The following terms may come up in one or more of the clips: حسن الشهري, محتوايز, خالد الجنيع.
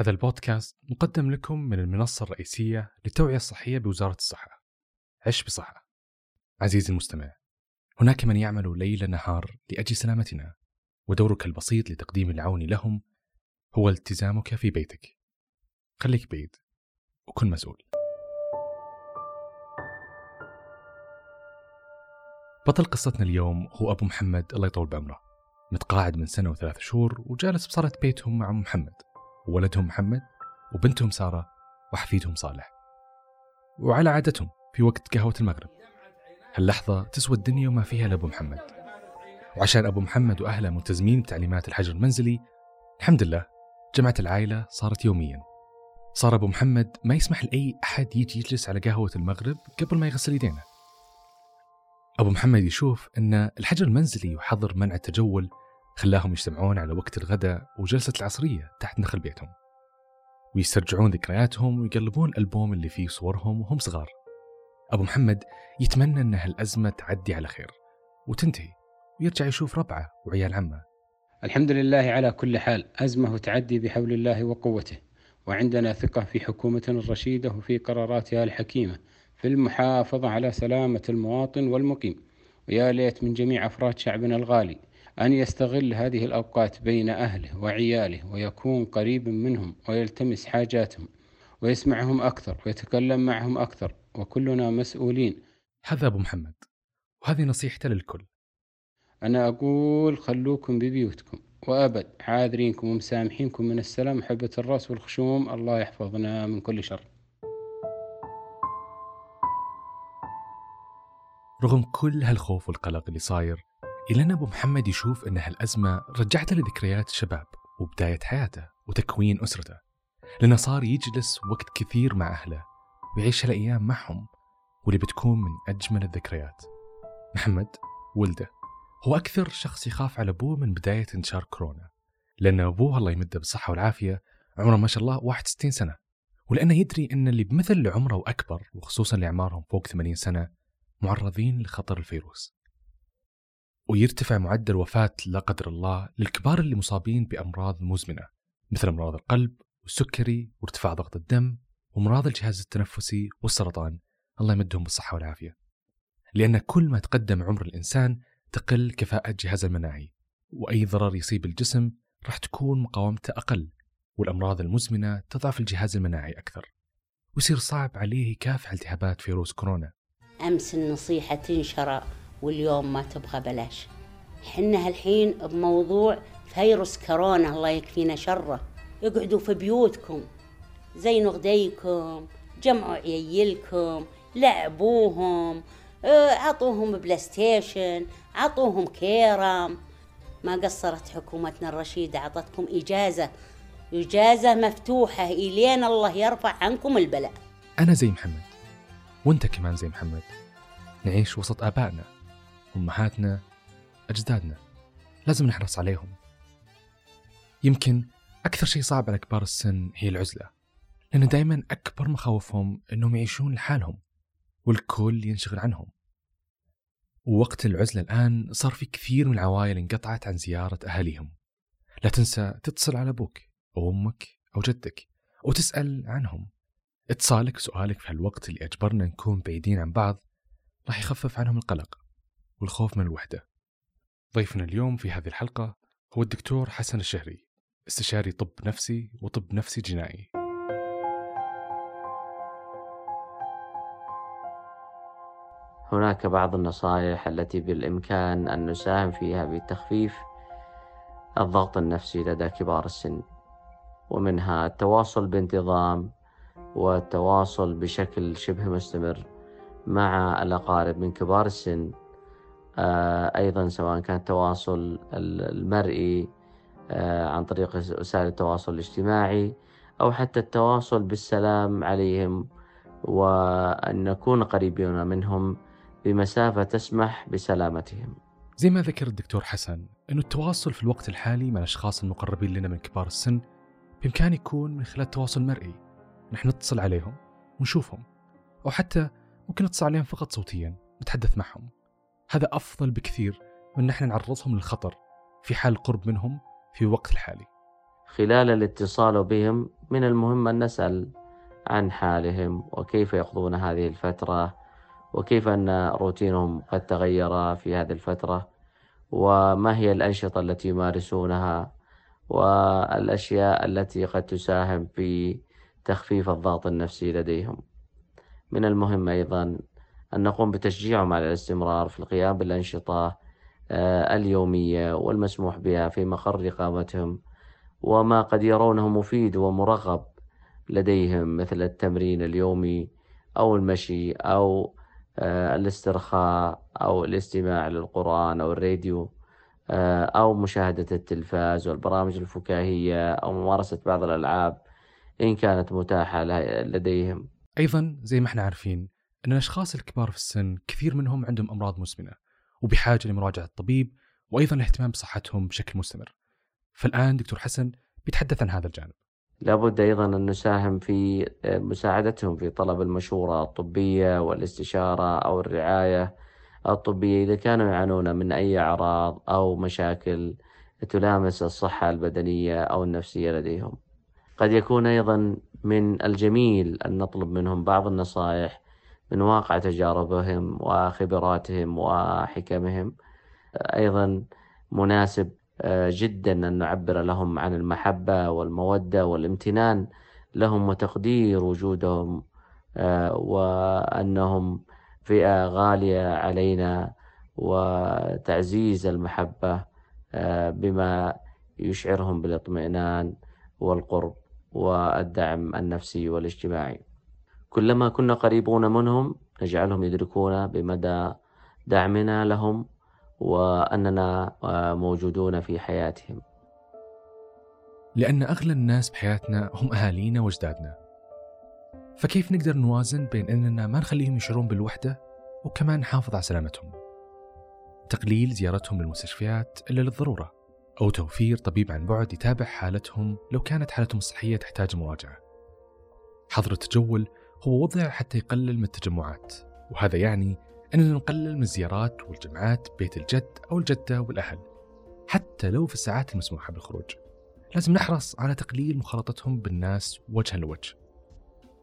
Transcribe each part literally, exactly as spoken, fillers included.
هذا البودكاست مقدم لكم من المنصة الرئيسية للتوعية الصحية بوزارة الصحة، عش بصحة. عزيزي المستمع، هناك من يعمل ليل نهار لأجل سلامتنا، ودورك البسيط لتقديم العون لهم هو التزامك في بيتك. خليك بعيد وكن مسؤول. بطل قصتنا اليوم هو أبو محمد الله يطول بعمره، متقاعد من سنة وثلاث شهور وجالس بصالة بيتهم مع محمد وولدهم محمد وبنتهم سارة وحفيدهم صالح، وعلى عادتهم في وقت قهوة المغرب هاللحظة تسوى الدنيا وما فيها لأبو محمد. وعشان أبو محمد وأهله ملتزمين بتعليمات الحجر المنزلي، الحمد لله جمعة العائلة صارت يوميا. صار أبو محمد ما يسمح لأي أحد يجي يجلس على قهوة المغرب قبل ما يغسل يدينه. أبو محمد يشوف أن الحجر المنزلي وحظر منع التجول خلاهم يجتمعون على وقت الغداء وجلسة العصرية تحت نخل بيتهم، ويسترجعون ذكرياتهم ويقلبون الألبوم اللي فيه صورهم وهم صغار. أبو محمد يتمنى أن هالأزمة تعدي على خير وتنتهي، ويرجع يشوف ربعه وعيال عمه. الحمد لله على كل حال، أزمة تعدي بحول الله وقوته، وعندنا ثقة في حكومتنا الرشيدة وفي قراراتها الحكيمة في المحافظة على سلامة المواطن والمقيم. ويا ليت من جميع أفراد شعبنا الغالي أن يستغل هذه الأوقات بين أهله وعياله، ويكون قريب منهم ويلتمس حاجاتهم ويسمعهم أكثر ويتكلم معهم أكثر، وكلنا مسؤولين. هذا أبو محمد، وهذه نصيحته للكل. أنا أقول خلوكم ببيوتكم، وأبد عاذرينكم ومسامحينكم من السلام وحبة الرأس والخشوم. الله يحفظنا من كل شر. رغم كل هالخوف والقلق اللي صاير، إلا أن أبو محمد يشوف أن هالأزمة رجعت لذكريات الشباب وبداية حياته وتكوين أسرته، لأنه صار يجلس وقت كثير مع أهله ويعيش هالأيام معهم، واللي بتكون من أجمل الذكريات. محمد ولده هو أكثر شخص يخاف على أبوه من بداية انتشار كورونا، لأن أبوه الله يمده بالصحة والعافية عمره ما شاء الله واحد وستين سنة، ولأنه يدري أن اللي بمثل عمره وأكبر وخصوصا اللي أعمارهم فوق ثمانين سنة معرضين لخطر الفيروس. ويرتفع معدل وفاة لا قدر الله للكبار اللي مصابين بأمراض مزمنة مثل أمراض القلب والسكري وارتفاع ضغط الدم وأمراض الجهاز التنفسي والسرطان، الله يمدهم بالصحة والعافية. لأن كل ما تقدم عمر الإنسان تقل كفاءة جهازه المناعي، وأي ضرر يصيب الجسم راح تكون مقاومته أقل، والأمراض المزمنة تضعف الجهاز المناعي أكثر، ويصير صعب عليه يكافح التهابات فيروس كورونا. أمس النصيحة تنشر واليوم ما تبغى بلاش. حنا هالحين بموضوع فيروس كورونا، الله يكفينا شره. اقعدوا في بيوتكم، زينوا غديكم، جمعوا عيالكم، لعبوهم، عطوهم بلايستيشن، عطوهم كيرم. ما قصرت حكومتنا الرشيدة، عطتكم إجازة إجازة مفتوحة إلين الله يرفع عنكم البلاء. أنا زي محمد، وانت كمان زي محمد، نعيش وسط آبائنا أمهاتنا أجدادنا، لازم نحرص عليهم. يمكن أكثر شيء صعب على كبار السن هي العزلة، لأن دايما أكبر مخاوفهم أنهم يعيشون لحالهم والكل ينشغل عنهم. ووقت العزلة الآن صار في كثير من العوائل انقطعت عن زيارة أهليهم. لا تنسى تتصل على أبوك أو أمك أو جدك وتسأل عنهم. اتصالك سؤالك في هالوقت اللي أجبرنا نكون بعيدين عن بعض راح يخفف عنهم القلق والخوف من الوحدة. ضيفنا اليوم في هذه الحلقة هو الدكتور حسن الشهري، استشاري طب نفسي وطب نفسي جنائي. هناك بعض النصائح التي بالإمكان أن نساهم فيها بتخفيف الضغط النفسي لدى كبار السن، ومنها التواصل بانتظام والتواصل بشكل شبه مستمر مع الأقارب من كبار السن، أيضا سواء كان التواصل المرئي عن طريق وسائل التواصل الاجتماعي أو حتى التواصل بالسلام عليهم، وأن نكون قريبين منهم بمسافة تسمح بسلامتهم. زي ما ذكر الدكتور حسن، أن التواصل في الوقت الحالي مع الأشخاص المقربين لنا من كبار السن بإمكان يكون من خلال تواصل مرئي، نحن نتصل عليهم ونشوفهم، أو حتى ممكن نتصل عليهم فقط صوتيا نتحدث معهم. هذا أفضل بكثير من نحن نعرضهم للخطر في حال قرب منهم في وقت الحالي. خلال الاتصال بهم من المهم أن نسأل عن حالهم وكيف يقضون هذه الفترة، وكيف أن روتينهم قد تغير في هذه الفترة، وما هي الأنشطة التي يمارسونها، والأشياء التي قد تساهم في تخفيف الضغط النفسي لديهم. من المهم أيضا أن نقوم بتشجيعهم على الاستمرار في القيام بالأنشطة اليومية والمسموح بها في مقر إقامتهم، وما قد يرونه مفيد ومرغب لديهم مثل التمرين اليومي أو المشي أو الاسترخاء أو الاستماع للقرآن أو الراديو أو مشاهدة التلفاز والبرامج الفكاهية أو ممارسة بعض الألعاب إن كانت متاحة لديهم. أيضا زي ما احنا عارفين أن الأشخاص الكبار في السن كثير منهم عندهم أمراض مزمنة وبحاجة لمراجعة الطبيب وأيضا الاهتمام بصحتهم بشكل مستمر. فالآن دكتور حسن بيتحدث عن هذا الجانب. لابد أيضا أن نساهم في مساعدتهم في طلب المشورة الطبية والاستشارة أو الرعاية الطبية إذا كانوا يعانون من أي أعراض أو مشاكل تلامس الصحة البدنية أو النفسية لديهم. قد يكون أيضا من الجميل أن نطلب منهم بعض النصائح من واقع تجاربهم وخبراتهم وحكمهم. أيضا مناسب جدا أن نعبر لهم عن المحبة والمودة والامتنان لهم وتقدير وجودهم، وأنهم فئة غالية علينا، وتعزيز المحبة بما يشعرهم بالاطمئنان والقرب والدعم النفسي والاجتماعي. كلما كنا قريبون منهم نجعلهم يدركون بمدى دعمنا لهم وأننا موجودون في حياتهم، لأن أغلى الناس بحياتنا هم أهالينا وأجدادنا. فكيف نقدر نوازن بين أننا ما نخليهم يشعرون بالوحدة وكمان نحافظ على سلامتهم؟ تقليل زيارتهم للمستشفيات إلا للضرورة، أو توفير طبيب عن بعد يتابع حالتهم لو كانت حالتهم الصحية تحتاج مراجعة. حظر التجول هو وضع حتى يقلل من التجمعات، وهذا يعني أننا نقلل من الزيارات والجمعات بيت الجد أو الجدة والأهل حتى لو في الساعات المسموحة بالخروج. لازم نحرص على تقليل مخالطتهم بالناس وجها لوجه.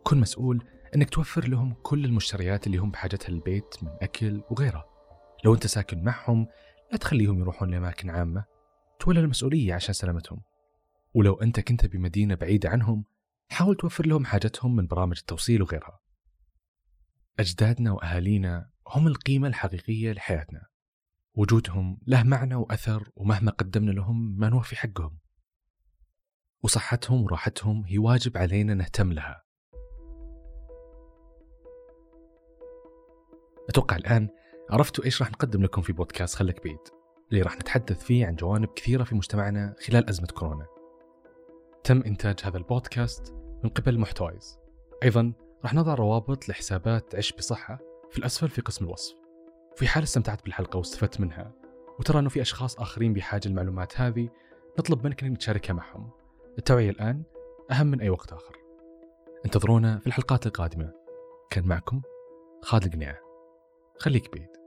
كن مسؤول أنك توفر لهم كل المشتريات اللي هم بحاجتها للبيت من أكل وغيره. لو أنت ساكن معهم لا تخليهم يروحون لأماكن عامة، تولى المسؤولية عشان سلامتهم. ولو أنت كنت بمدينة بعيدة عنهم حاول توفر لهم حاجتهم من برامج التوصيل وغيرها. أجدادنا وأهالينا هم القيمة الحقيقية لحياتنا، وجودهم له معنى وأثر، ومهما قدمنا لهم ما نوفي حقهم. وصحتهم وراحتهم هي واجب علينا نهتم لها. أتوقع الآن عرفتوا إيش راح نقدم لكم في بودكاست خلك بعيد، اللي راح نتحدث فيه عن جوانب كثيرة في مجتمعنا خلال أزمة كورونا. تم إنتاج هذا البودكاست من قبل محتوايز. أيضا راح نضع روابط لحسابات عش بصحة في الأسفل في قسم الوصف، وفي حال استمتعت بالحلقة واستفدت منها وترى أنه في أشخاص آخرين بحاجة المعلومات هذه، نطلب منك أن تشاركها معهم. التوعية الآن أهم من أي وقت آخر. انتظرونا في الحلقات القادمة. كان معكم خالد الجنيع. خليك بعيد.